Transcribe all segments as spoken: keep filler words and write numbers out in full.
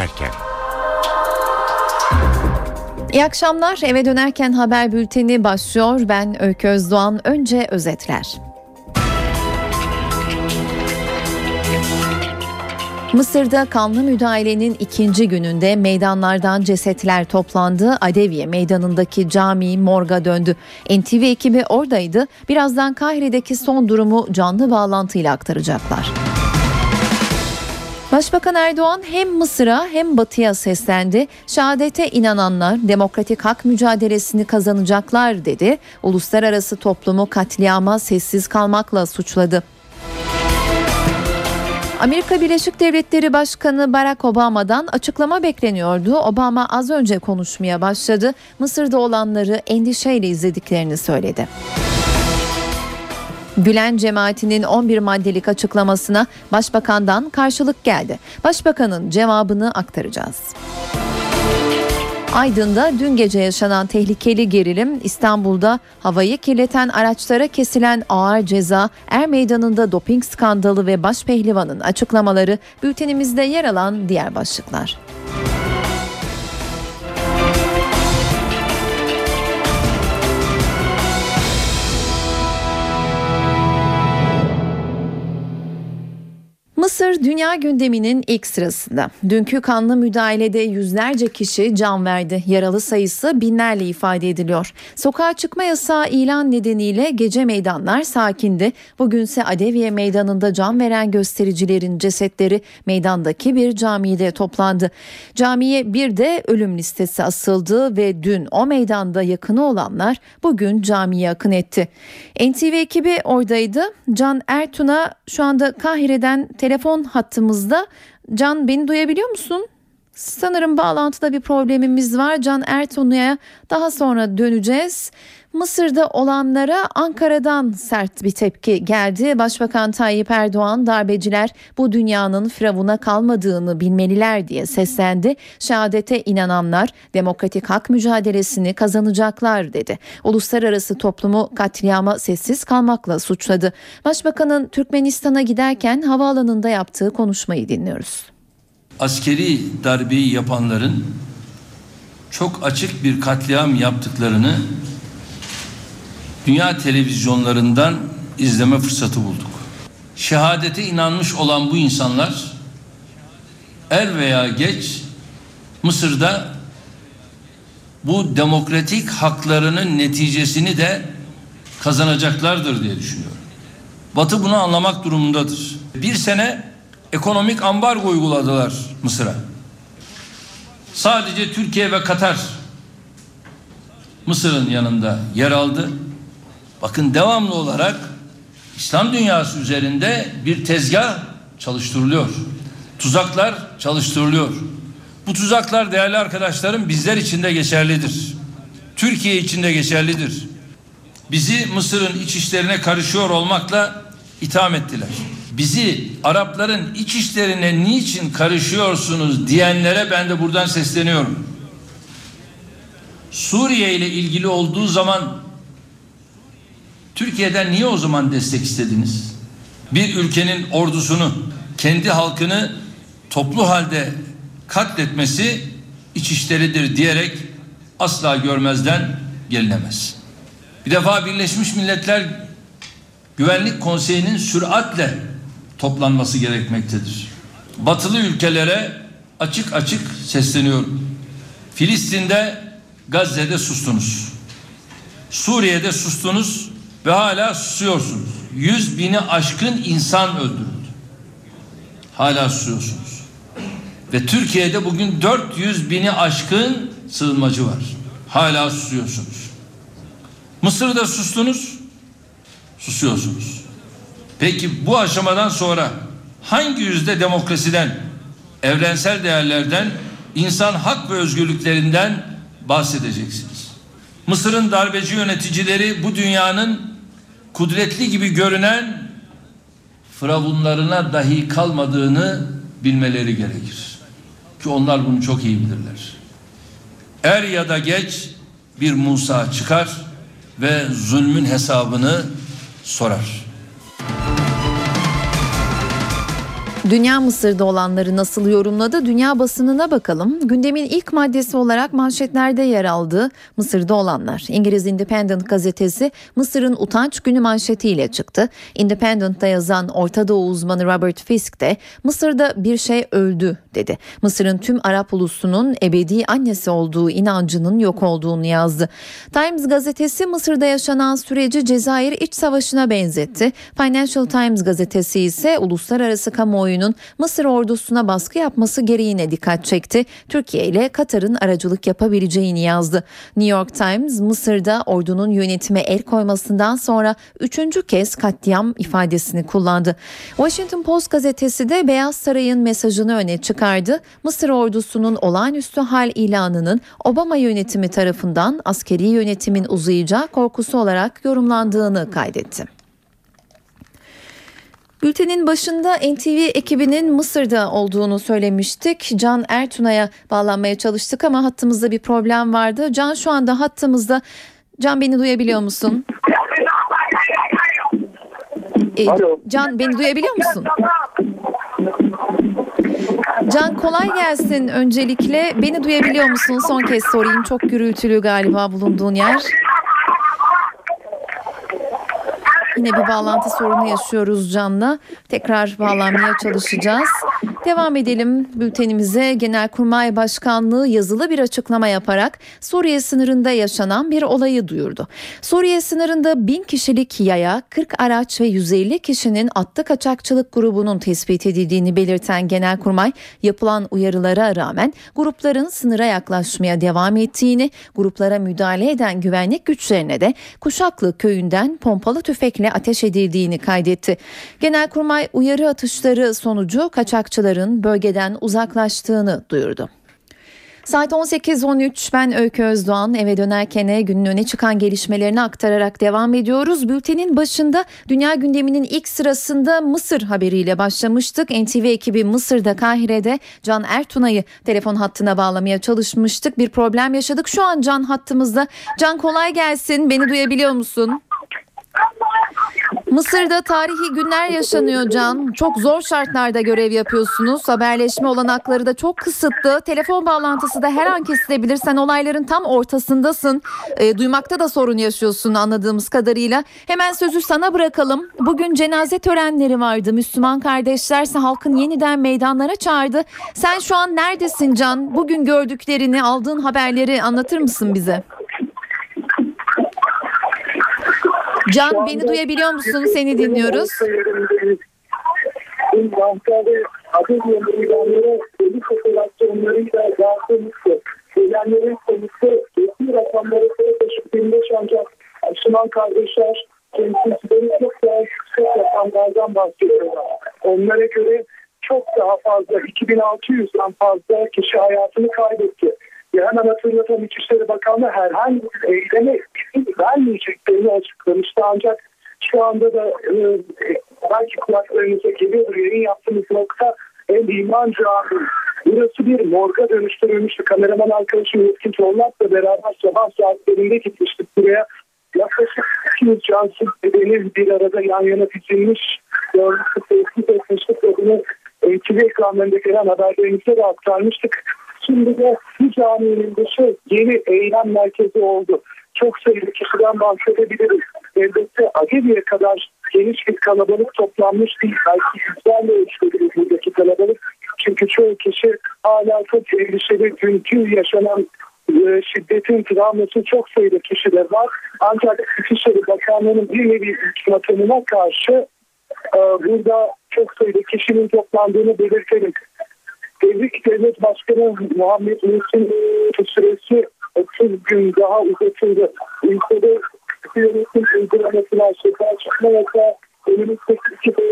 dönerken. İyi akşamlar. Eve dönerken haber bülteni başlıyor. Ben Öyköz Doğan. Önce özetler. Mısır'da kanlı müdahalenin ikinci gününde meydanlardan cesetler toplandı. Adeviye meydanındaki cami morga döndü. N T V ekibi oradaydı. Birazdan Kahire'deki son durumu canlı bağlantıyla aktaracaklar. Başbakan Erdoğan hem Mısır'a hem Batı'ya seslendi. Şehadete inananlar demokratik hak mücadelesini kazanacaklar dedi. Uluslararası toplumu katliama sessiz kalmakla suçladı. Amerika Birleşik Devletleri Başkanı Barack Obama'dan açıklama bekleniyordu. Obama az önce konuşmaya başladı. Mısır'da olanları endişeyle izlediklerini söyledi. Gülen Cemaati'nin on bir maddelik açıklamasına Başbakan'dan karşılık geldi. Başbakan'ın cevabını aktaracağız. Aydın'da dün gece yaşanan tehlikeli gerilim, İstanbul'da havayı kirleten araçlara kesilen ağır ceza, Er Meydanı'nda doping skandalı ve başpehlivanın açıklamaları bültenimizde yer alan diğer başlıklar. Mısır dünya gündeminin ilk sırasında. Dünkü kanlı müdahalede yüzlerce kişi can verdi. Yaralı sayısı binlerle ifade ediliyor. Sokağa çıkma yasağı ilan nedeniyle gece meydanlar sakindi. Bugünse Adeviye meydanında can veren göstericilerin cesetleri meydandaki bir camide toplandı. Camiye bir de ölüm listesi asıldı ve dün o meydanda yakını olanlar bugün camiye akın etti. N T V ekibi oradaydı. Can Ertun'a şu anda Kahire'den telefon Telefon hattımızda. Can, beni duyabiliyor musun? Sanırım bağlantıda bir problemimiz var. Can Ertuğ'ya daha sonra döneceğiz. Mısır'da olanlara Ankara'dan sert bir tepki geldi. Başbakan Tayyip Erdoğan, darbeciler bu dünyanın firavuna kalmadığını bilmeliler diye seslendi. Şehadete inananlar demokratik hak mücadelesini kazanacaklar dedi. Uluslararası toplumu katliama sessiz kalmakla suçladı. Başbakanın Türkmenistan'a giderken havaalanında yaptığı konuşmayı dinliyoruz. Askeri darbeyi yapanların çok açık bir katliam yaptıklarını dünya televizyonlarından izleme fırsatı bulduk. Şehadete inanmış olan bu insanlar er veya geç Mısır'da bu demokratik haklarının neticesini de kazanacaklardır diye düşünüyorum. Batı bunu anlamak durumundadır. Bir sene ekonomik ambargo uyguladılar Mısır'a. Sadece Türkiye ve Katar Mısır'ın yanında yer aldı. Bakın, devamlı olarak İslam dünyası üzerinde bir tezgah çalıştırılıyor. Tuzaklar çalıştırılıyor. Bu tuzaklar değerli arkadaşlarım bizler için de geçerlidir. Türkiye için de geçerlidir. Bizi Mısır'ın iç işlerine karışıyor olmakla itham ettiler. Bizi Arapların iç işlerine niçin karışıyorsunuz diyenlere ben de buradan sesleniyorum. Suriye ile ilgili olduğu zaman Türkiye'den niye o zaman destek istediniz? Bir ülkenin ordusunu, kendi halkını toplu halde katletmesi iç işleridir diyerek asla görmezden gelinemez. Bir defa Birleşmiş Milletler Güvenlik Konseyi'nin süratle toplanması gerekmektedir. Batılı ülkelere açık açık sesleniyorum. Filistin'de, Gazze'de sustunuz. Suriye'de sustunuz ve hala susuyorsunuz. Yüz bini aşkın insan öldürüldü. Hala susuyorsunuz. Ve Türkiye'de bugün dört yüz bini aşkın sığınmacı var. Hala susuyorsunuz. Mısır'da sustunuz, susuyorsunuz. Peki bu aşamadan sonra hangi yüzde demokrasiden, evrensel değerlerden, insan hak ve özgürlüklerinden bahsedeceksiniz? Mısır'ın darbeci yöneticileri bu dünyanın kudretli gibi görünen firavunlarına dahi kalmadığını bilmeleri gerekir. Ki onlar bunu çok iyi bilirler. Er ya da geç bir Musa çıkar ve zulmün hesabını sorar. Dünya Mısır'da olanları nasıl yorumladı? Dünya basınına bakalım. Gündemin ilk maddesi olarak manşetlerde yer aldı Mısır'da olanlar. İngiliz Independent gazetesi Mısır'ın utanç günü manşetiyle çıktı. Independent'ta yazan Orta Doğu uzmanı Robert Fisk de Mısır'da bir şey öldü dedi. Mısır'ın tüm Arap ulusunun ebedi annesi olduğu inancının yok olduğunu yazdı. Times gazetesi Mısır'da yaşanan süreci Cezayir iç savaşına benzetti. Financial Times gazetesi ise uluslararası kamuoyunun Mısır ordusuna baskı yapması gereğine dikkat çekti. Türkiye ile Katar'ın aracılık yapabileceğini yazdı. New York Times, Mısır'da ordunun yönetime el koymasından sonra üçüncü kez katliam ifadesini kullandı. Washington Post gazetesi de Beyaz Saray'ın mesajını öne çıkardı. Mısır ordusunun olağanüstü hal ilanının Obama yönetimi tarafından askeri yönetimin uzayacağı korkusu olarak yorumlandığını kaydetti. Bültenin başında N T V ekibinin Mısır'da olduğunu söylemiştik. Can Ertuna'ya bağlanmaya çalıştık ama hattımızda bir problem vardı. Can şu anda hattımızda. Can, beni duyabiliyor musun? Ee, Can, beni duyabiliyor musun? Can, kolay gelsin öncelikle. Beni duyabiliyor musun? Son kez sorayım. Çok gürültülü galiba bulunduğun yer. Yine bir bağlantı sorunu yaşıyoruz Can'la. Tekrar bağlanmaya çalışacağız. Devam edelim bültenimize. Genelkurmay Başkanlığı yazılı bir açıklama yaparak Suriye sınırında yaşanan bir olayı duyurdu. Suriye sınırında bin kişilik yaya, kırk araç ve yüz elli kişinin atlı kaçakçılık grubunun tespit edildiğini belirten Genelkurmay, yapılan uyarılara rağmen grupların sınıra yaklaşmaya devam ettiğini, gruplara müdahale eden güvenlik güçlerine de Kuşaklı köyünden pompalı tüfekle ateş edildiğini kaydetti. Genelkurmay uyarı atışları sonucu kaçakçıların bölgeden uzaklaştığını duyurdu. Saat on sekiz on üç, ben Öyköz Doğan. Eve dönerken günün öne çıkan gelişmelerini aktararak devam ediyoruz. Bültenin başında dünya gündeminin ilk sırasında Mısır haberiyle başlamıştık. N T V ekibi Mısır'da, Kahire'de Can Ertuna'yı telefon hattına bağlamaya çalışmıştık. Bir problem yaşadık. Şu an Can hattımızda. Can, kolay gelsin. Beni duyabiliyor musun? Mısır'da tarihi günler yaşanıyor Can. Çok zor şartlarda görev yapıyorsunuz. Haberleşme olanakları da çok kısıtlı. Telefon bağlantısı da her an kesilebilir. Sen olayların tam ortasındasın. E, duymakta da sorun yaşıyorsun anladığımız kadarıyla. Hemen sözü sana bırakalım. Bugün cenaze törenleri vardı. Müslüman kardeşlerse halkın yeniden meydanlara çağırdı. Sen şu an neredesin Can? Bugün gördüklerini, aldığın haberleri anlatır mısın bize? Can, beni duyabiliyor musun? Seni dinliyoruz. Onlara göre çok daha fazla iki bin altı yüzden fazla kişi hayatını kaybetti. Ya hemen hatırlatan İçişleri Bakanlığı herhangi bir eyleme vermeyeceklerini açıklamıştı. Ancak şu anda da e, belki kulaklarınıza geliyordur. Yayın yaptığımız nokta El İman Camii. Burası bir morga dönüştürülmüştü. Kameraman arkadaşım Yetkin Çolak'la beraber sabah saatlerinde gitmiştik buraya. Yaklaşık iki yüz cansız bedeni bir arada yan yana dizilmiş. Yorulmuştuk, tehdit etmiştik. Bunu T V ekranlarında gelen haberlerimize de aktarmıştık. Şimdi de bu caminin dışı yeni eylem merkezi oldu. Çok sayılı kişiden bahsedebiliriz. Elbette Adeviye kadar geniş bir kalabalık toplanmış değil. Belki yüzlerle ölçülebilir buradaki kalabalık. Çünkü çoğu kişi hala çok endişeli. Dünkü yaşanan e, şiddetin travması çok sayıda kişi de var. Ancak İçişleri Bakanlığı'nın bir nevi ultimatumuna karşı e, burada çok sayıda kişinin toplandığını belirtelim. Devrik Devlet Başkanı Muhammed Yusuf'un süresi otuz gün daha uzatıldı. Ülkede hükümetin uygulamasına sokağa çıkma yasağı önümüzdeki iki bin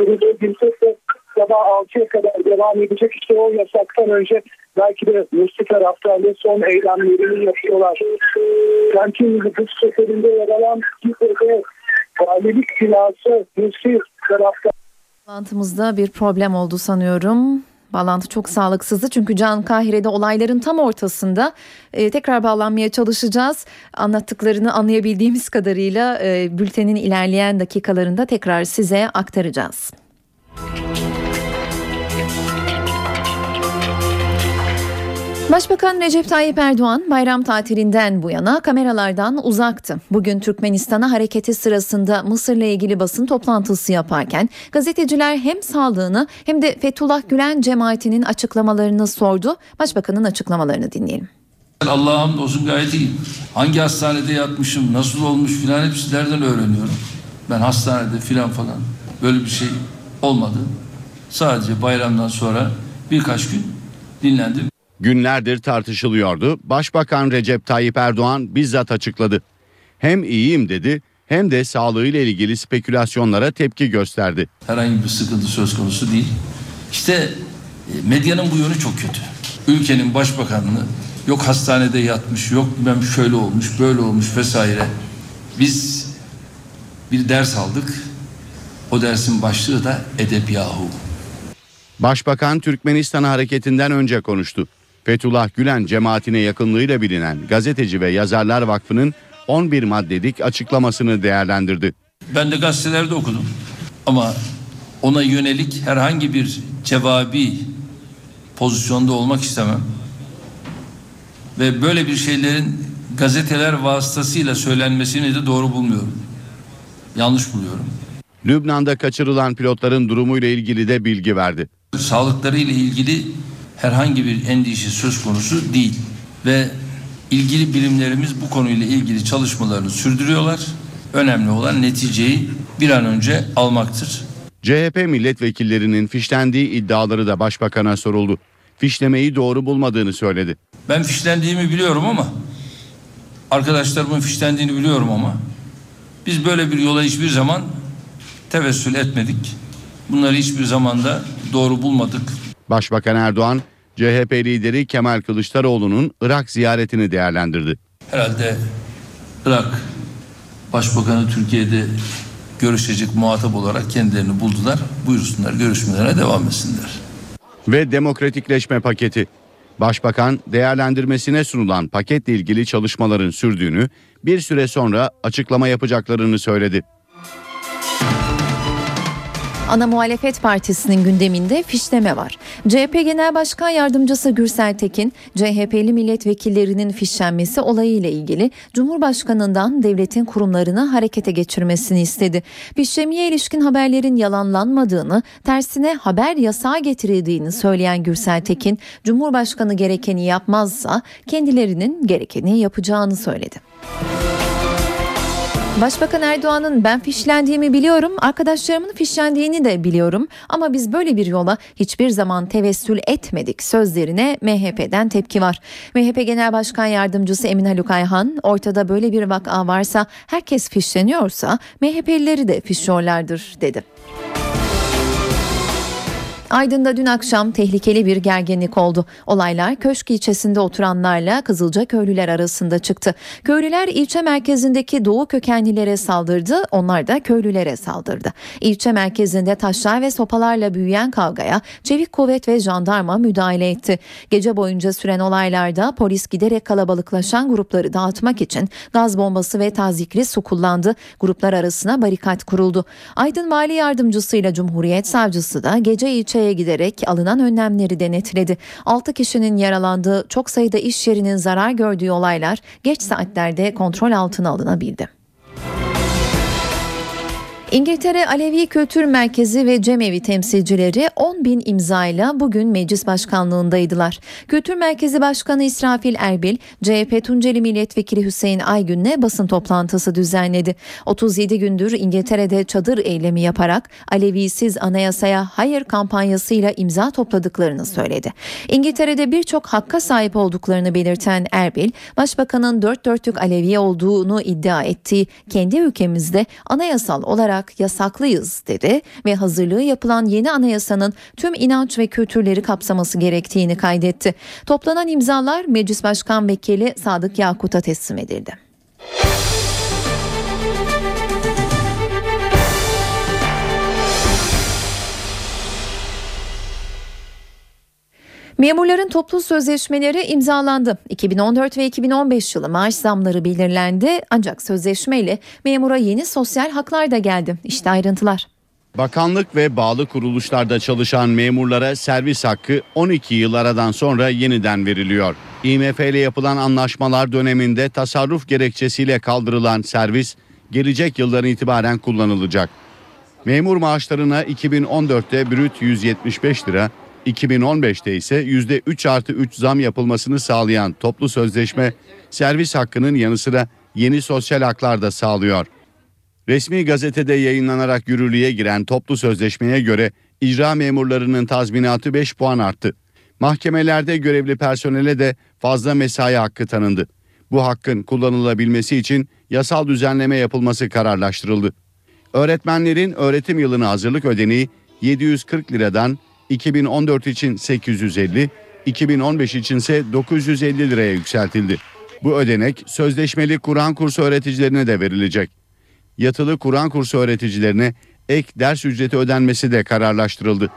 yirmi dörtte sabah altıya kadar devam edecek. İşte o yasaktan önce belki de Mısır taraftarları son eylemlerini yapıyorlar. Kentin nüfus seferinde yer alan Türkiye'de valilik silahı Mısır taraftarları. Bağlantımızda bir problem oldu sanıyorum. Bağlantı çok sağlıksızdı çünkü Can Kahire'de olayların tam ortasında. Ee, tekrar bağlanmaya çalışacağız. Anlattıklarını anlayabildiğimiz kadarıyla e, bültenin ilerleyen dakikalarında tekrar size aktaracağız. Başbakan Recep Tayyip Erdoğan bayram tatilinden bu yana kameralardan uzaktı. Bugün Türkmenistan'a hareketi sırasında Mısır'la ilgili basın toplantısı yaparken gazeteciler hem sağlığını hem de Fethullah Gülen Cemaati'nin açıklamalarını sordu. Başbakanın açıklamalarını dinleyelim. Allah'a hamdolsun gayet iyiyim. Hangi hastanede yatmışım, nasıl olmuş filan hep sizlerden öğreniyorum. Ben hastanede filan falan böyle bir şey olmadı. Sadece bayramdan sonra birkaç gün dinlendim. Günlerdir tartışılıyordu. Başbakan Recep Tayyip Erdoğan bizzat açıkladı. Hem iyiyim dedi hem de sağlığıyla ilgili spekülasyonlara tepki gösterdi. Herhangi bir sıkıntı söz konusu değil. İşte medyanın bu yönü çok kötü. Ülkenin başbakanını yok hastanede yatmış, yok bilmem şöyle olmuş, böyle olmuş vesaire. Biz bir ders aldık. O dersin başlığı da edep yahu. Başbakan Türkmenistan'a hareketinden önce konuştu. Fethullah Gülen Cemaati'ne yakınlığıyla bilinen Gazeteci ve Yazarlar Vakfı'nın on bir maddelik açıklamasını değerlendirdi. Ben de gazetelerde okudum ama ona yönelik herhangi bir cevabi pozisyonda olmak istemem. Ve böyle bir şeylerin gazeteler vasıtasıyla söylenmesini de doğru bulmuyorum. Yanlış buluyorum. Lübnan'da kaçırılan pilotların durumuyla ilgili de bilgi verdi. Sağlıklarıyla ilgili herhangi bir endişe söz konusu değil. Ve ilgili bilimlerimiz bu konuyla ilgili çalışmalarını sürdürüyorlar. Önemli olan neticeyi bir an önce almaktır. C H P milletvekillerinin fişlendiği iddiaları da başbakana soruldu. Fişlemeyi doğru bulmadığını söyledi. Ben fişlendiğimi biliyorum ama arkadaşlarımın fişlendiğini biliyorum ama biz böyle bir yola hiçbir zaman tevessül etmedik. Bunları hiçbir zaman da doğru bulmadık. Başbakan Erdoğan, C H P lideri Kemal Kılıçdaroğlu'nun Irak ziyaretini değerlendirdi. Herhalde Irak Başbakanı Türkiye'de görüşecek muhatap olarak kendilerini buldular. Buyursunlar, görüşmelerine devam etsinler. Ve demokratikleşme paketi. Başbakan değerlendirmesine sunulan paketle ilgili çalışmaların sürdüğünü, bir süre sonra açıklama yapacaklarını söyledi. Ana Muhalefet Partisi'nin gündeminde fişleme var. C H P Genel Başkan Yardımcısı Gürsel Tekin, C H P'li milletvekillerinin fişlenmesi olayıyla ilgili Cumhurbaşkanı'ndan devletin kurumlarını harekete geçirmesini istedi. Fişlemeye ilişkin haberlerin yalanlanmadığını, tersine haber yasağı getirildiğini söyleyen Gürsel Tekin, Cumhurbaşkanı gerekeni yapmazsa kendilerinin gerekeni yapacağını söyledi. Başbakan Erdoğan'ın ben fişlendiğimi biliyorum, arkadaşlarımın fişlendiğini de biliyorum ama biz böyle bir yola hiçbir zaman tevessül etmedik sözlerine M H P'den tepki var. M H P Genel Başkan Yardımcısı Emin Haluk Ayhan, ortada böyle bir vaka varsa, herkes fişleniyorsa M H P'lileri de fişliyorlardır dedi. Aydın'da dün akşam tehlikeli bir gerginlik oldu. Olaylar Köşk ilçesinde oturanlarla Kızılcaköylüler arasında çıktı. Köylüler ilçe merkezindeki Doğu kökenlilere saldırdı, onlar da köylülere saldırdı. İlçe merkezinde taşlar ve sopalarla büyüyen kavgaya çevik kuvvet ve jandarma müdahale etti. Gece boyunca süren olaylarda polis giderek kalabalıklaşan grupları dağıtmak için gaz bombası ve tazikli su kullandı. Gruplar arasına barikat kuruldu. Aydın Vali Yardımcısıyla Cumhuriyet Savcısı da gece ilçe giderek alınan önlemleri denetledi. altı kişinin yaralandığı, çok sayıda iş yerinin zarar gördüğü olaylar geç saatlerde kontrol altına alınabildi. İngiltere Alevi Kültür Merkezi ve Cemevi temsilcileri on bin imzayla bugün meclis başkanlığındaydılar. Kültür Merkezi Başkanı İsrafil Erbil, C H P Tunceli Milletvekili Hüseyin Aygün'le basın toplantısı düzenledi. otuz yedi gündür İngiltere'de çadır eylemi yaparak Alevisiz Anayasaya Hayır kampanyasıyla imza topladıklarını söyledi. İngiltere'de birçok hakka sahip olduklarını belirten Erbil, Başbakanın dört dörtlük Alevi olduğunu iddia ettiği kendi ülkemizde anayasal olarak yasaklıyız dedi ve hazırlığı yapılan yeni anayasanın tüm inanç ve kültürleri kapsaması gerektiğini kaydetti. Toplanan imzalar Meclis Başkan Vekili Sadık Yakut'a teslim edildi. Memurların toplu sözleşmeleri imzalandı. iki bin on dört ve iki bin on beş yılı maaş zamları belirlendi ancak sözleşmeyle memura yeni sosyal haklar da geldi. İşte ayrıntılar. Bakanlık ve bağlı kuruluşlarda çalışan memurlara servis hakkı on iki yıl aradan sonra yeniden veriliyor. İ M F ile yapılan anlaşmalar döneminde tasarruf gerekçesiyle kaldırılan servis gelecek yıldan itibaren kullanılacak. Memur maaşlarına iki bin on dörtte brüt yüz yetmiş beş lira, iki bin on beşte ise yüzde üç artı üç zam yapılmasını sağlayan toplu sözleşme servis hakkının yanı sıra yeni sosyal haklar da sağlıyor. Resmi gazetede yayınlanarak yürürlüğe giren toplu sözleşmeye göre icra memurlarının tazminatı beş puan arttı. Mahkemelerde görevli personele de fazla mesai hakkı tanındı. Bu hakkın kullanılabilmesi için yasal düzenleme yapılması kararlaştırıldı. Öğretmenlerin öğretim yılına hazırlık ödeneği yedi yüz kırk liradan iki bin on dört için sekiz yüz elli, iki bin on beş içinse dokuz yüz elli liraya yükseltildi. Bu ödenek sözleşmeli Kur'an kursu öğreticilerine de verilecek. Yatılı Kur'an kursu öğreticilerine ek ders ücreti ödenmesi de kararlaştırıldı.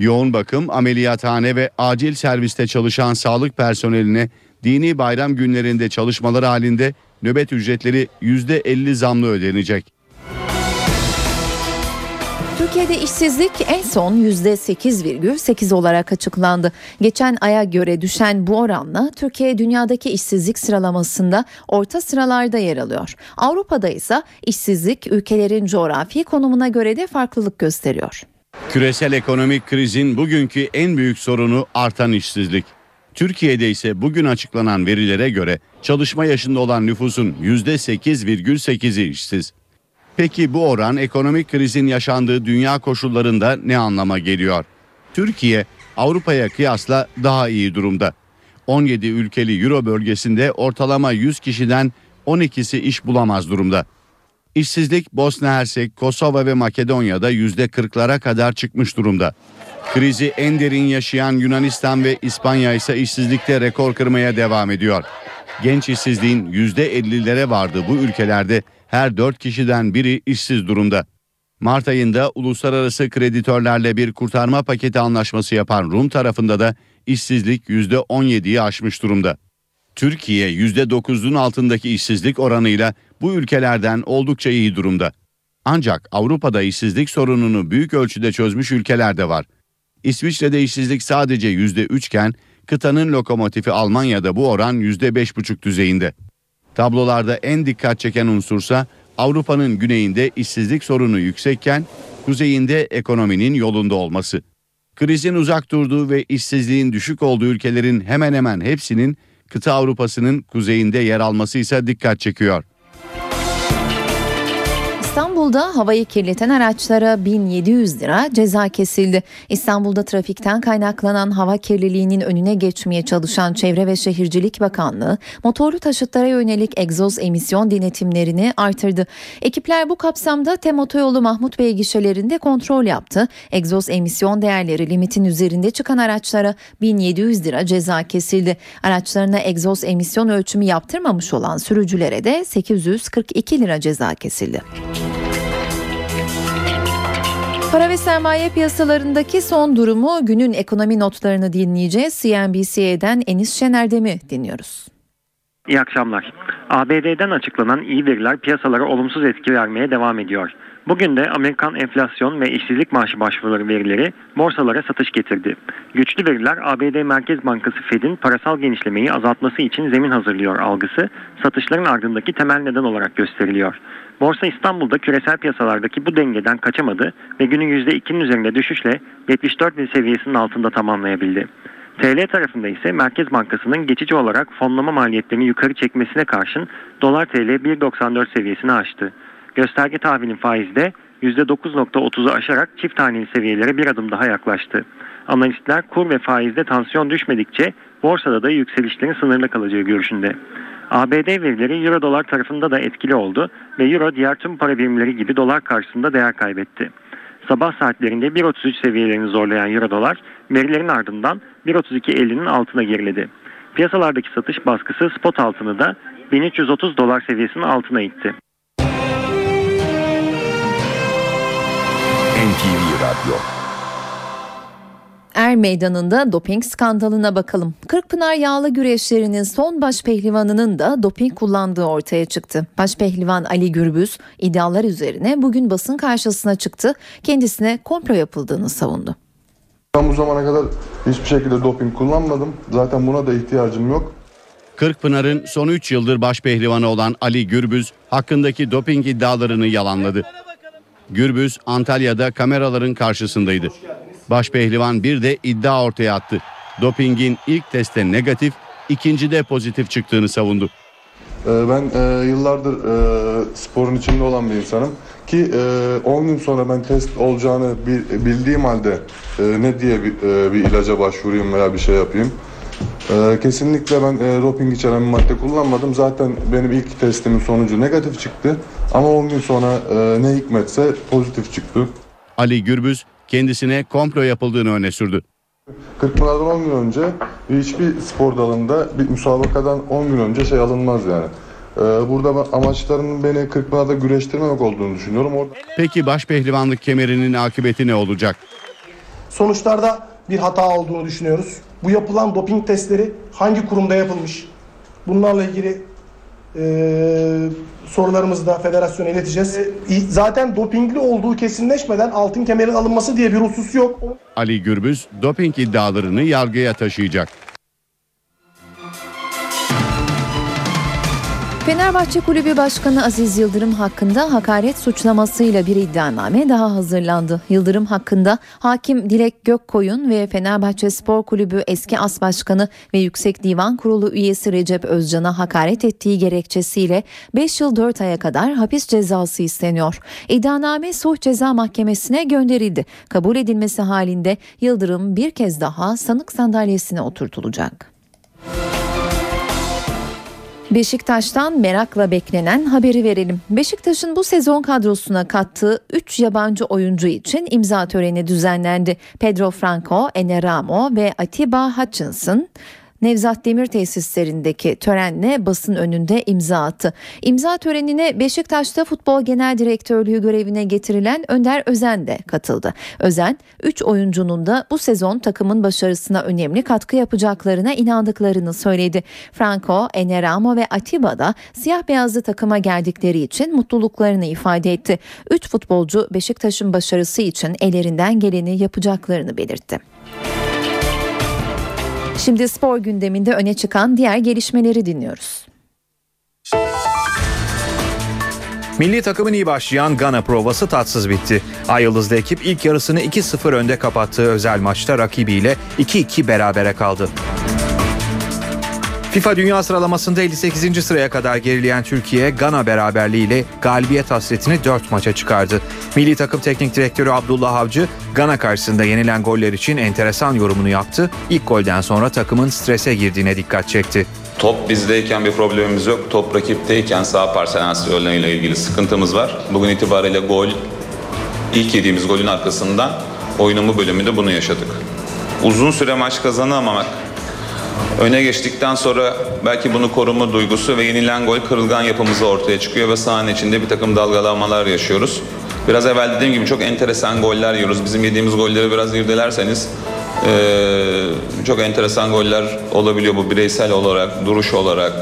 Yoğun bakım, ameliyathane ve acil serviste çalışan sağlık personeline dini bayram günlerinde çalışmaları halinde nöbet ücretleri yüzde elli zamlı ödenecek. Türkiye'de işsizlik en son yüzde sekiz virgül sekiz olarak açıklandı. Geçen aya göre düşen bu oranla Türkiye dünyadaki işsizlik sıralamasında orta sıralarda yer alıyor. Avrupa'da ise işsizlik ülkelerin coğrafi konumuna göre de farklılık gösteriyor. Küresel ekonomik krizin bugünkü en büyük sorunu artan işsizlik. Türkiye'de ise bugün açıklanan verilere göre çalışma yaşında olan nüfusun yüzde sekiz virgül sekizi işsiz. Peki bu oran ekonomik krizin yaşandığı dünya koşullarında ne anlama geliyor? Türkiye Avrupa'ya kıyasla daha iyi durumda. on yedi ülkeli Euro bölgesinde ortalama yüz kişiden on ikisi iş bulamaz durumda. İşsizlik Bosna Hersek, Kosova ve Makedonya'da yüzde kırklara kadar çıkmış durumda. Krizi en derin yaşayan Yunanistan ve İspanya ise işsizlikte rekor kırmaya devam ediyor. Genç işsizliğin yüzde ellilere vardığı bu ülkelerde her dört kişiden biri işsiz durumda. Mart ayında uluslararası kreditörlerle bir kurtarma paketi anlaşması yapan Rum tarafında da işsizlik yüzde on yediyi aşmış durumda. Türkiye yüzde dokuzun altındaki işsizlik oranıyla bu ülkelerden oldukça iyi durumda. Ancak Avrupa'da işsizlik sorununu büyük ölçüde çözmüş ülkeler de var. İsviçre'de işsizlik sadece yüzde üç iken kıtanın lokomotifi Almanya'da bu oran yüzde beş virgül beş düzeyinde. Tablolarda en dikkat çeken unsursa Avrupa'nın güneyinde işsizlik sorunu yüksekken kuzeyinde ekonominin yolunda olması. Krizin uzak durduğu ve işsizliğin düşük olduğu ülkelerin hemen hemen hepsinin kıta Avrupa'sının kuzeyinde yer alması ise dikkat çekiyor. İstanbul'da havayı kirleten araçlara bin yedi yüz lira ceza kesildi. İstanbul'da trafikten kaynaklanan hava kirliliğinin önüne geçmeye çalışan Çevre ve Şehircilik Bakanlığı, motorlu taşıtlara yönelik egzoz emisyon denetimlerini artırdı. Ekipler bu kapsamda Tem Otoyolu Mahmut Bey gişelerinde kontrol yaptı. Egzoz emisyon değerleri limitin üzerinde çıkan araçlara bin yedi yüz lira ceza kesildi. Araçlarına egzoz emisyon ölçümü yaptırmamış olan sürücülere de sekiz yüz kırk iki lira ceza kesildi. Para ve sermaye piyasalarındaki son durumu, günün ekonomi notlarını dinleyeceğiz. C N B C'den Enis Şenerdem'i dinliyoruz. İyi akşamlar. A B D'den açıklanan iyi veriler piyasalara olumsuz etki vermeye devam ediyor. Bugün de Amerikan enflasyon ve işsizlik maaşı başvuruları verileri borsalara satış getirdi. Güçlü veriler A B D Merkez Bankası Fed'in parasal genişlemeyi azaltması için zemin hazırlıyor algısı satışların ardındaki temel neden olarak gösteriliyor. Borsa İstanbul'da küresel piyasalardaki bu dengeden kaçamadı ve günün yüzde ikinin üzerinde düşüşle yetmiş dört bin seviyesinin altında tamamlayabildi. T L tarafında ise Merkez Bankası'nın geçici olarak fonlama maliyetlerini yukarı çekmesine karşın dolar T L bir virgül doksan dört seviyesini aştı. Gösterge tahvilin faizi de yüzde dokuz virgül otuz'u aşarak çift haneli seviyelere bir adım daha yaklaştı. Analistler kur ve faizde tansiyon düşmedikçe borsada da yükselişlerin sınırlı kalacağı görüşünde. A B D verileri Euro dolar tarafında da etkili oldu ve Euro diğer tüm para birimleri gibi dolar karşısında değer kaybetti. Sabah saatlerinde bir virgül otuz üç seviyelerini zorlayan Euro dolar verilerin ardından bir virgül otuz iki elli'nin altına geriledi. Piyasalardaki satış baskısı spot altını da bin üç yüz otuz dolar seviyesinin altına itti. N T V Radyo Er meydanında doping skandalına bakalım. Kırkpınar yağlı güreşlerinin son baş pehlivanının da doping kullandığı ortaya çıktı. Baş pehlivan Ali Gürbüz iddialar üzerine bugün basın karşısına çıktı. Kendisine komplo yapıldığını savundu. Ben bu zamana kadar hiçbir şekilde doping kullanmadım. Zaten buna da ihtiyacım yok. Kırkpınar'ın son üç yıldır baş pehlivanı olan Ali Gürbüz hakkındaki doping iddialarını yalanladı. Gürbüz Antalya'da kameraların karşısındaydı. Başpehlivan bir de iddia ortaya attı. Dopingin ilk testte negatif, ikincide pozitif çıktığını savundu. Ben e, yıllardır e, sporun içinde olan bir insanım. Ki on e, gün sonra ben test olacağını bildiğim halde e, ne diye bir, e, bir ilaca başvurayım veya bir şey yapayım. E, kesinlikle ben e, doping içeren bir madde kullanmadım. Zaten benim ilk testimin sonucu negatif çıktı. Ama on gün sonra e, ne hikmetse pozitif çıktı. Ali Gürbüz kendisine komplo yapıldığını öne sürdü. Kırkpınar'dan on gün önce hiçbir spor dalında bir müsabakadan on gün önce şey alınmaz yani. Ee, burada amaçlarının beni Kırkpınar'da güreştirmemek olduğunu düşünüyorum. Orada... Peki başpehlivanlık kemerinin akıbeti ne olacak? Sonuçlarda bir hata olduğunu düşünüyoruz. Bu yapılan doping testleri hangi kurumda yapılmış? Bunlarla ilgili Ee, sorularımızı da federasyona ileteceğiz. Ee, zaten dopingli olduğu kesinleşmeden altın kemerin alınması diye bir husus yok. Ali Gürbüz doping iddialarını yargıya taşıyacak. Fenerbahçe Kulübü Başkanı Aziz Yıldırım hakkında hakaret suçlamasıyla bir iddianame daha hazırlandı. Yıldırım hakkında hakim Dilek Gökkoyun ve Fenerbahçe Spor Kulübü eski as başkanı ve Yüksek Divan Kurulu üyesi Recep Özcan'a hakaret ettiği gerekçesiyle beş yıl dört aya kadar hapis cezası isteniyor. İddianame Sulh Ceza Mahkemesi'ne gönderildi. Kabul edilmesi halinde Yıldırım bir kez daha sanık sandalyesine oturtulacak. Beşiktaş'tan merakla beklenen haberi verelim. Beşiktaş'ın bu sezon kadrosuna kattığı üç yabancı oyuncu için imza töreni düzenlendi. Pedro Franco, Enner Ramo ve Atiba Hutchinson Nevzat Demir tesislerindeki törenle basın önünde imza attı. İmza törenine Beşiktaş'ta futbol genel direktörlüğü görevine getirilen Önder Özen de katıldı. Özen, üç oyuncunun da bu sezon takımın başarısına önemli katkı yapacaklarına inandıklarını söyledi. Franco, Enner Ramo ve Atiba da siyah beyazlı takıma geldikleri için mutluluklarını ifade etti. Üç futbolcu Beşiktaş'ın başarısı için ellerinden geleni yapacaklarını belirtti. Şimdi spor gündeminde öne çıkan diğer gelişmeleri dinliyoruz. Milli takımın iyi başlayan Gana provası tatsız bitti. Ay Yıldızlı ekip ilk yarısını iki sıfır önde kapattığı özel maçta rakibiyle iki iki berabere kaldı. FIFA Dünya sıralamasında elli sekizinci sıraya kadar gerileyen Türkiye, Gana beraberliğiyle galibiyet hasretini dört maça çıkardı. Milli takım teknik direktörü Abdullah Avcı, Gana karşısında yenilen goller için enteresan yorumunu yaptı. İlk golden sonra takımın strese girdiğine dikkat çekti. Top bizdeyken bir problemimiz yok. Top rakipteyken sağ parselansı örneğiyle ilgili sıkıntımız var. Bugün itibariyle gol, ilk yediğimiz golün arkasından oyunun bu bölümünde bunu yaşadık. Uzun süre maç kazanamamak, öne geçtikten sonra belki bunu koruma duygusu ve yenilen gol kırılgan yapımızı ortaya çıkıyor ve sahanın içinde bir takım dalgalanmalar yaşıyoruz. Biraz evvel dediğim gibi çok enteresan goller yiyoruz. Bizim yediğimiz golleri biraz irdelerseniz ee, çok enteresan goller olabiliyor. Bu bireysel olarak, duruş olarak,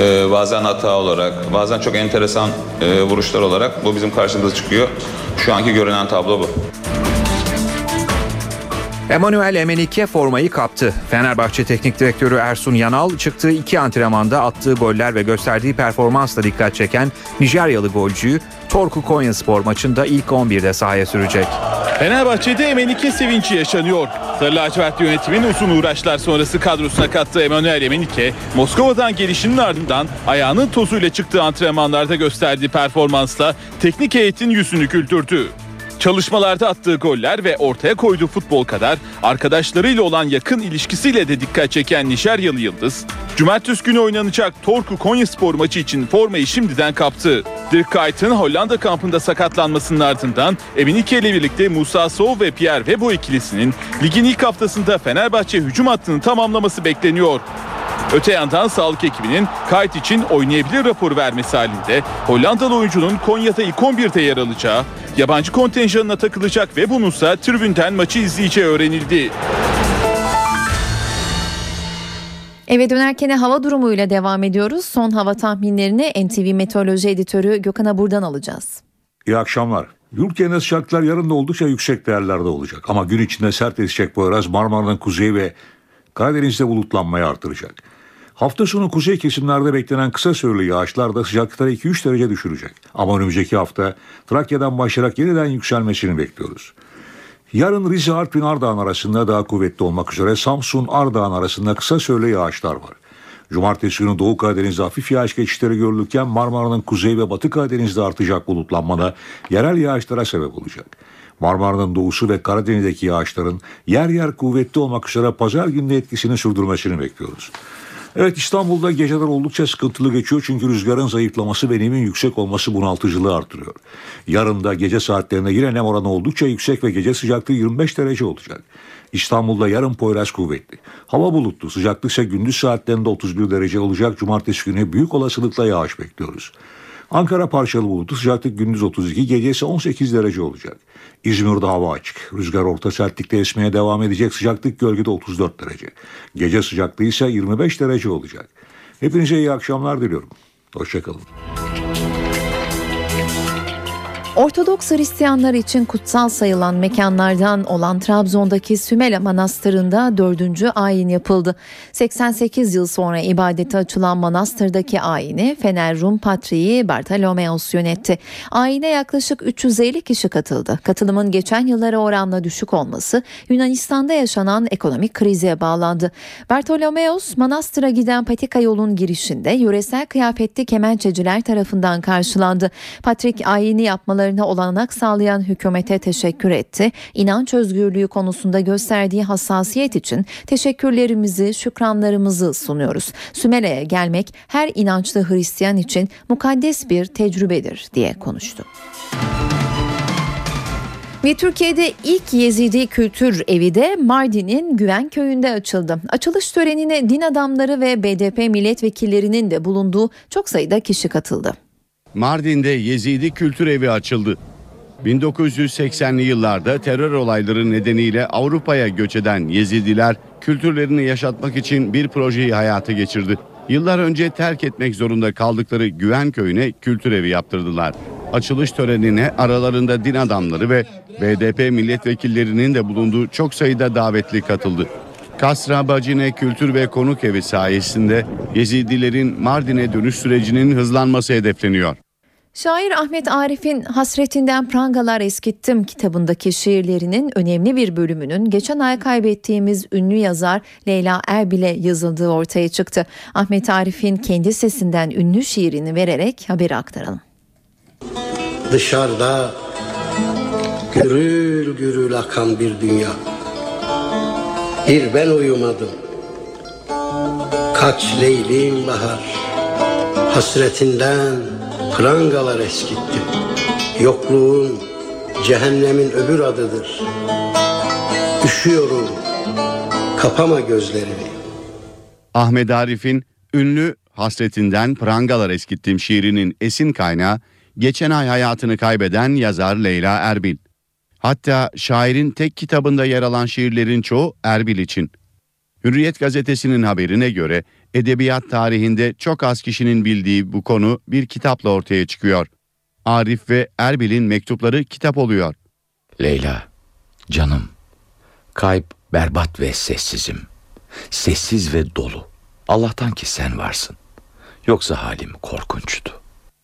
e, bazen hata olarak, bazen çok enteresan e, vuruşlar olarak bu bizim karşımıza çıkıyor. Şu anki görünen tablo bu. Emmanuel Emenike formayı kaptı. Fenerbahçe Teknik Direktörü Ersun Yanal çıktığı iki antrenmanda attığı goller ve gösterdiği performansla dikkat çeken Nijeryalı golcüyü Torku Konyaspor maçında ilk on birde sahaya sürecek. Fenerbahçe'de Emenike sevinci yaşanıyor. Sarı lacivertli yönetimin uzun uğraşlar sonrası kadrosuna kattığı Emmanuel Emenike, Moskova'dan gelişinin ardından ayağının tozuyla çıktığı antrenmanlarda gösterdiği performansla teknik heyetin yüzünü güldürdü. Çalışmalarda attığı goller ve ortaya koyduğu futbol kadar arkadaşlarıyla olan yakın ilişkisiyle de dikkat çeken Nijeryalı Yıldız, cumartesi günü oynanacak Torku Konyaspor maçı için formayı şimdiden kaptı. Dirk Kuyt'ın Hollanda kampında sakatlanmasının ardından Emenike ile birlikte Musa Sow ve Pierre Vebo ikilisinin ligin ilk haftasında Fenerbahçe hücum hattını tamamlaması bekleniyor. Öte yandan sağlık ekibinin Kuyt için oynayabilir raporu vermesi halinde Hollandalı oyuncunun Konya'da ilk on birde yer alacağı, yabancı kontenjanına takılacak ve bununsa tribünden maçı izleyeceği öğrenildi. Eve dönerken hava durumuyla devam ediyoruz. Son hava tahminlerini N T V Meteoroloji Editörü Gökhan'a buradan alacağız. İyi akşamlar. Ülkemiz şartlar yarın da oldukça yüksek değerlerde olacak. Ama gün içinde sert esecek Poyraz Marmara'nın kuzeyi ve Karadeniz'de bulutlanmayı artıracak. Hafta sonu kuzey kesimlerde beklenen kısa süreli yağışlar da sıcaklıkları iki üç derece düşürecek. Ama önümüzdeki hafta Trakya'dan başlayarak yeniden yükselmesini bekliyoruz. Yarın Rize-Artvin-Ardahan arasında daha kuvvetli olmak üzere Samsun-Ardahan arasında kısa süreli yağışlar var. Cumartesi günü Doğu Karadeniz'de hafif yağış geçişleri görülürken Marmara'nın kuzey ve batı Karadeniz'de artacak bulutlanmada yerel yağışlara sebep olacak. Marmara'nın doğusu ve Karadeniz'deki yağışların yer yer kuvvetli olmak üzere pazar günü etkisini sürdürmesini bekliyoruz. Evet, İstanbul'da geceler oldukça sıkıntılı geçiyor çünkü rüzgarın zayıflaması ve nemin yüksek olması bunaltıcılığı artırıyor. Yarın da gece saatlerine giren nem oranı oldukça yüksek ve gece sıcaklığı yirmi beş derece olacak. İstanbul'da yarın Poyraz kuvvetli. Hava bulutlu, sıcaklık ise gündüz saatlerinde otuz bir derece olacak. Cumartesi günü büyük olasılıkla yağış bekliyoruz. Ankara parçalı bulutlu, sıcaklık gündüz otuz iki, gece ise on sekiz derece olacak. İzmir'de hava açık. Rüzgar orta sertlikte esmeye devam edecek. Sıcaklık gölgede otuz dört derece. Gece sıcaklığı ise yirmi beş derece olacak. Hepinize iyi akşamlar diliyorum. Hoşçakalın. Ortodoks Hristiyanlar için kutsal sayılan mekanlardan olan Trabzon'daki Sümela Manastırı'nda dördüncü ayin yapıldı. seksen sekiz yıl sonra ibadete açılan manastırdaki ayini Fener Rum Patriği Bartolomeos yönetti. Ayine yaklaşık üç yüz elli kişi katıldı. Katılımın geçen yıllara oranla düşük olması Yunanistan'da yaşanan ekonomik krize bağlandı. Bartolomeos, manastıra giden patika yolun girişinde yöresel kıyafetli kemençeciler tarafından karşılandı. Patrik ayini yapmaları olanak sağlayan hükümete teşekkür etti. İnanç özgürlüğü konusunda gösterdiği hassasiyet için teşekkürlerimizi, şükranlarımızı sunuyoruz. Sümele'ye gelmek her inançlı Hristiyan için mukaddes bir tecrübedir diye konuştu. Ve Türkiye'de ilk Yezidi Kültür Evi de Mardin'in Güven Köyü'nde açıldı. Açılış törenine din adamları ve B D P milletvekillerinin de bulunduğu çok sayıda kişi katıldı. Mardin'de Yezidi Kültür Evi açıldı. bin dokuz yüz seksenli yıllarda terör olayları nedeniyle Avrupa'ya göç eden Yezidiler kültürlerini yaşatmak için bir projeyi hayata geçirdi. Yıllar önce terk etmek zorunda kaldıkları Güven Köyü'ne kültür evi yaptırdılar. Açılış törenine aralarında din adamları ve B D P milletvekillerinin de bulunduğu çok sayıda davetli katıldı. Kasra Bacine Kültür ve Konuk Evi sayesinde Yezidilerin Mardin'e dönüş sürecinin hızlanması hedefleniyor. Şair Ahmet Arif'in Hasretinden Prangalar Eskittim kitabındaki şiirlerinin önemli bir bölümünün geçen ay kaybettiğimiz ünlü yazar Leyla Erbil'e yazıldığı ortaya çıktı. Ahmet Arif'in kendi sesinden ünlü şiirini vererek haberi aktaralım. Dışarıda gürül gürül akan bir dünya. Bir ben uyumadım, kaç leylim bahar, hasretinden prangalar eskittim. Yokluğun cehennemin öbür adıdır. Üşüyorum, kapama gözlerimi. Ahmet Arif'in ünlü Hasretinden Prangalar Eskittim şiirinin esin kaynağı geçen ay hayatını kaybeden yazar Leyla Erbil. Hatta şairin tek kitabında yer alan şiirlerin çoğu Erbil için. Hürriyet gazetesinin haberine göre edebiyat tarihinde çok az kişinin bildiği bu konu bir kitapla ortaya çıkıyor. Arif ve Erbil'in mektupları kitap oluyor. Leyla, canım, kayıp berbat ve sessizim. Sessiz ve dolu. Allah'tan ki sen varsın. Yoksa halim korkunçtu.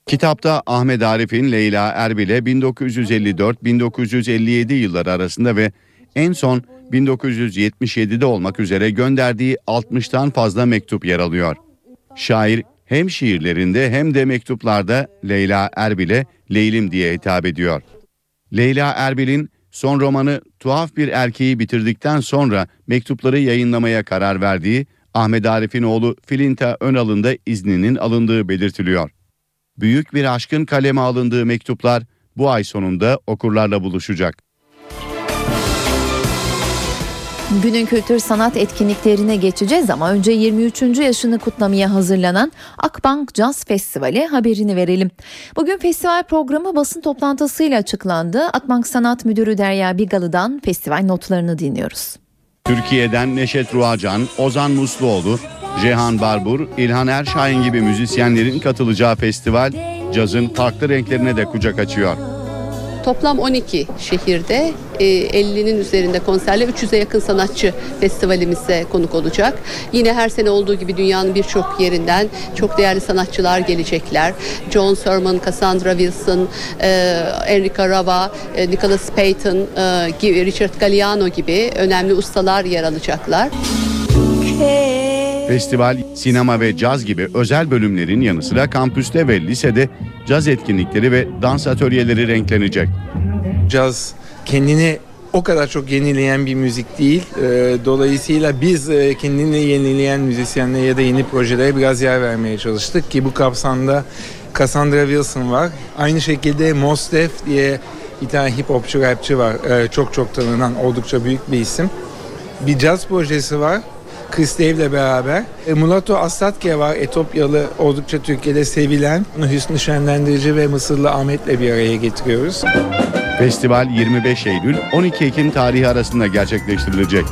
Kitapta Ahmet Arif'in Leyla Erbil'e bin dokuz yüz elli dört bin dokuz yüz elli yedi yılları arasında ve en son bin dokuz yüz yetmiş yedide olmak üzere gönderdiği altmıştan fazla mektup yer alıyor. Şair hem şiirlerinde hem de mektuplarda Leyla Erbil'e Leylim diye hitap ediyor. Leyla Erbil'in son romanı Tuhaf Bir Erkeği bitirdikten sonra mektupları yayınlamaya karar verdiği, Ahmet Arif'in oğlu Filinta Önal'ın da izninin alındığı belirtiliyor. Büyük bir aşkın kaleme alındığı mektuplar bu ay sonunda okurlarla buluşacak. Günün kültür sanat etkinliklerine geçeceğiz ama önce yirmi üçüncü yaşını kutlamaya hazırlanan Akbank Caz Festivali haberini verelim. Bugün festival programı basın toplantısıyla açıklandı. Akbank Sanat Müdürü Derya Bigalı'dan festival notlarını dinliyoruz. Türkiye'den Neşet Ruhacan, Ozan Musluoğlu, Cihan Barbur, İlhan Erşahin gibi müzisyenlerin katılacağı festival cazın farklı renklerine de kucak açıyor. Toplam on iki şehirde ellinin üzerinde konserle üç yüze yakın sanatçı festivalimize konuk olacak. Yine her sene olduğu gibi dünyanın birçok yerinden çok değerli sanatçılar gelecekler. John Sermon, Cassandra Wilson, Enrico Rava, Nicholas Payton, Richard Galliano gibi önemli ustalar yer alacaklar. Festival sinema ve caz gibi özel bölümlerin yanı sıra kampüste ve lisede caz etkinlikleri ve dans atölyeleri renklenecek. Caz kendini o kadar çok yenileyen bir müzik değil. Dolayısıyla biz kendini yenileyen müzisyenlere ya da yeni projelere biraz yer vermeye çalıştık ki bu kapsamda Cassandra Wilson var. Aynı şekilde Mos Def diye bir tane hip hopçu rapçi var. Çok çok tanınan, oldukça büyük bir isim. Bir caz projesi var. Chris Dave'le beraber. E, Mulato Asatke var. Etopyalı, oldukça Türkiye'de sevilen Hüsnü Şenlendirici ve Mısırlı Ahmet'le bir araya getiriyoruz. Festival yirmi beş Eylül on iki Ekim tarihi arasında gerçekleştirilecek.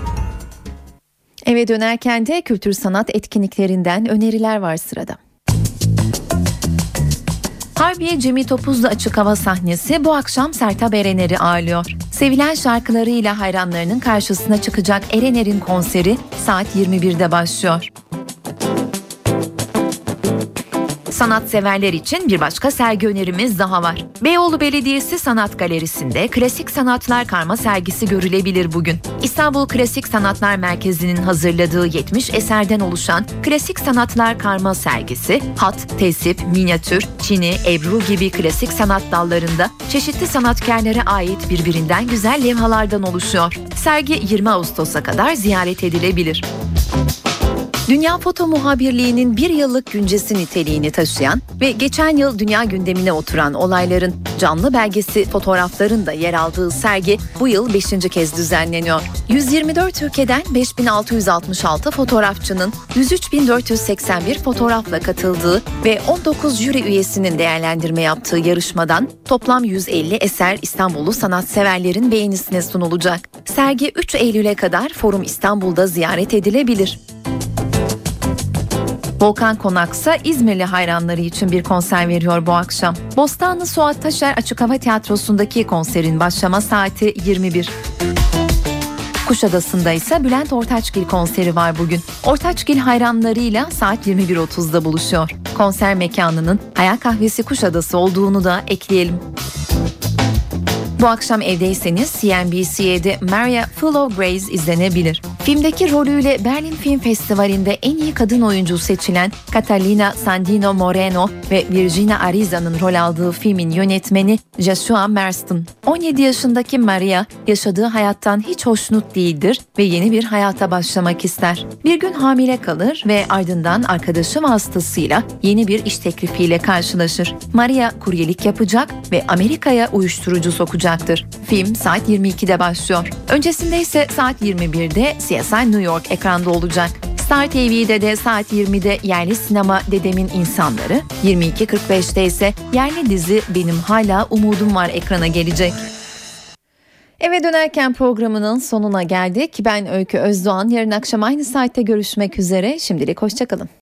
Eve dönerken de kültür sanat etkinliklerinden öneriler var sırada. Harbiye Cemil Topuzlu Açık Hava sahnesi bu akşam Sertab Erener'i ağırlıyor. Sevilen şarkılarıyla hayranlarının karşısına çıkacak Erener'in konseri saat yirmi birde başlıyor. Sanatseverler için bir başka sergi önerimiz daha var. Beyoğlu Belediyesi Sanat Galerisi'nde Klasik Sanatlar Karma sergisi görülebilir bugün. İstanbul Klasik Sanatlar Merkezi'nin hazırladığı yetmiş eserden oluşan Klasik Sanatlar Karma sergisi, hat, tesip, minyatür, çini, ebru gibi klasik sanat dallarında çeşitli sanatkarlara ait birbirinden güzel levhalardan oluşuyor. Sergi yirmi Ağustos'a kadar ziyaret edilebilir. Dünya Foto Muhabirliği'nin bir yıllık güncesi niteliğini taşıyan ve geçen yıl dünya gündemine oturan olayların canlı belgesi fotoğrafların da yer aldığı sergi bu yıl beşinci kez düzenleniyor. yüz yirmi dört ülkeden beş bin altı yüz altmış altı fotoğrafçının yüz üç bin dört yüz seksen bir fotoğrafla katıldığı ve on dokuz jüri üyesinin değerlendirme yaptığı yarışmadan toplam yüz elli eser İstanbullu sanatseverlerin beğenisine sunulacak. Sergi üç Eylül'e kadar Forum İstanbul'da ziyaret edilebilir. Volkan Konaksa İzmirli hayranları için bir konser veriyor bu akşam. Bostanlı Suat Taşer Açık Hava Tiyatrosu'ndaki konserin başlama saati yirmi bir. Kuşadası'nda ise Bülent Ortaçgil konseri var bugün. Ortaçgil hayranlarıyla saat yirmi bir otuzda buluşuyor. Konser mekanının Hayal Kahvesi Kuşadası olduğunu da ekleyelim. Bu akşam evdeyseniz C N B C'de Maria Full of Grace izlenebilir. Filmdeki rolüyle Berlin Film Festivali'nde en iyi kadın oyuncu seçilen Catalina Sandino Moreno ve Virginia Ariza'nın rol aldığı filmin yönetmeni Joshua Marston. on yedi yaşındaki Maria yaşadığı hayattan hiç hoşnut değildir ve yeni bir hayata başlamak ister. Bir gün hamile kalır ve ardından arkadaşı vasıtasıyla yeni bir iş teklifiyle karşılaşır. Maria kuryelik yapacak ve Amerika'ya uyuşturucu sokacaktır. Film saat yirmi ikide başlıyor. Öncesinde ise saat yirmi birde C S I New York ekranda olacak. Star T V'de de saat yirmide yerli sinema Dedemin İnsanları, yirmi iki kırk beşte ise yerli dizi Benim Hala Umudum Var ekrana gelecek. Eve dönerken programının sonuna geldik. Ben Öyköz Doğan. Yarın akşam aynı saatte görüşmek üzere. Şimdilik hoşçakalın.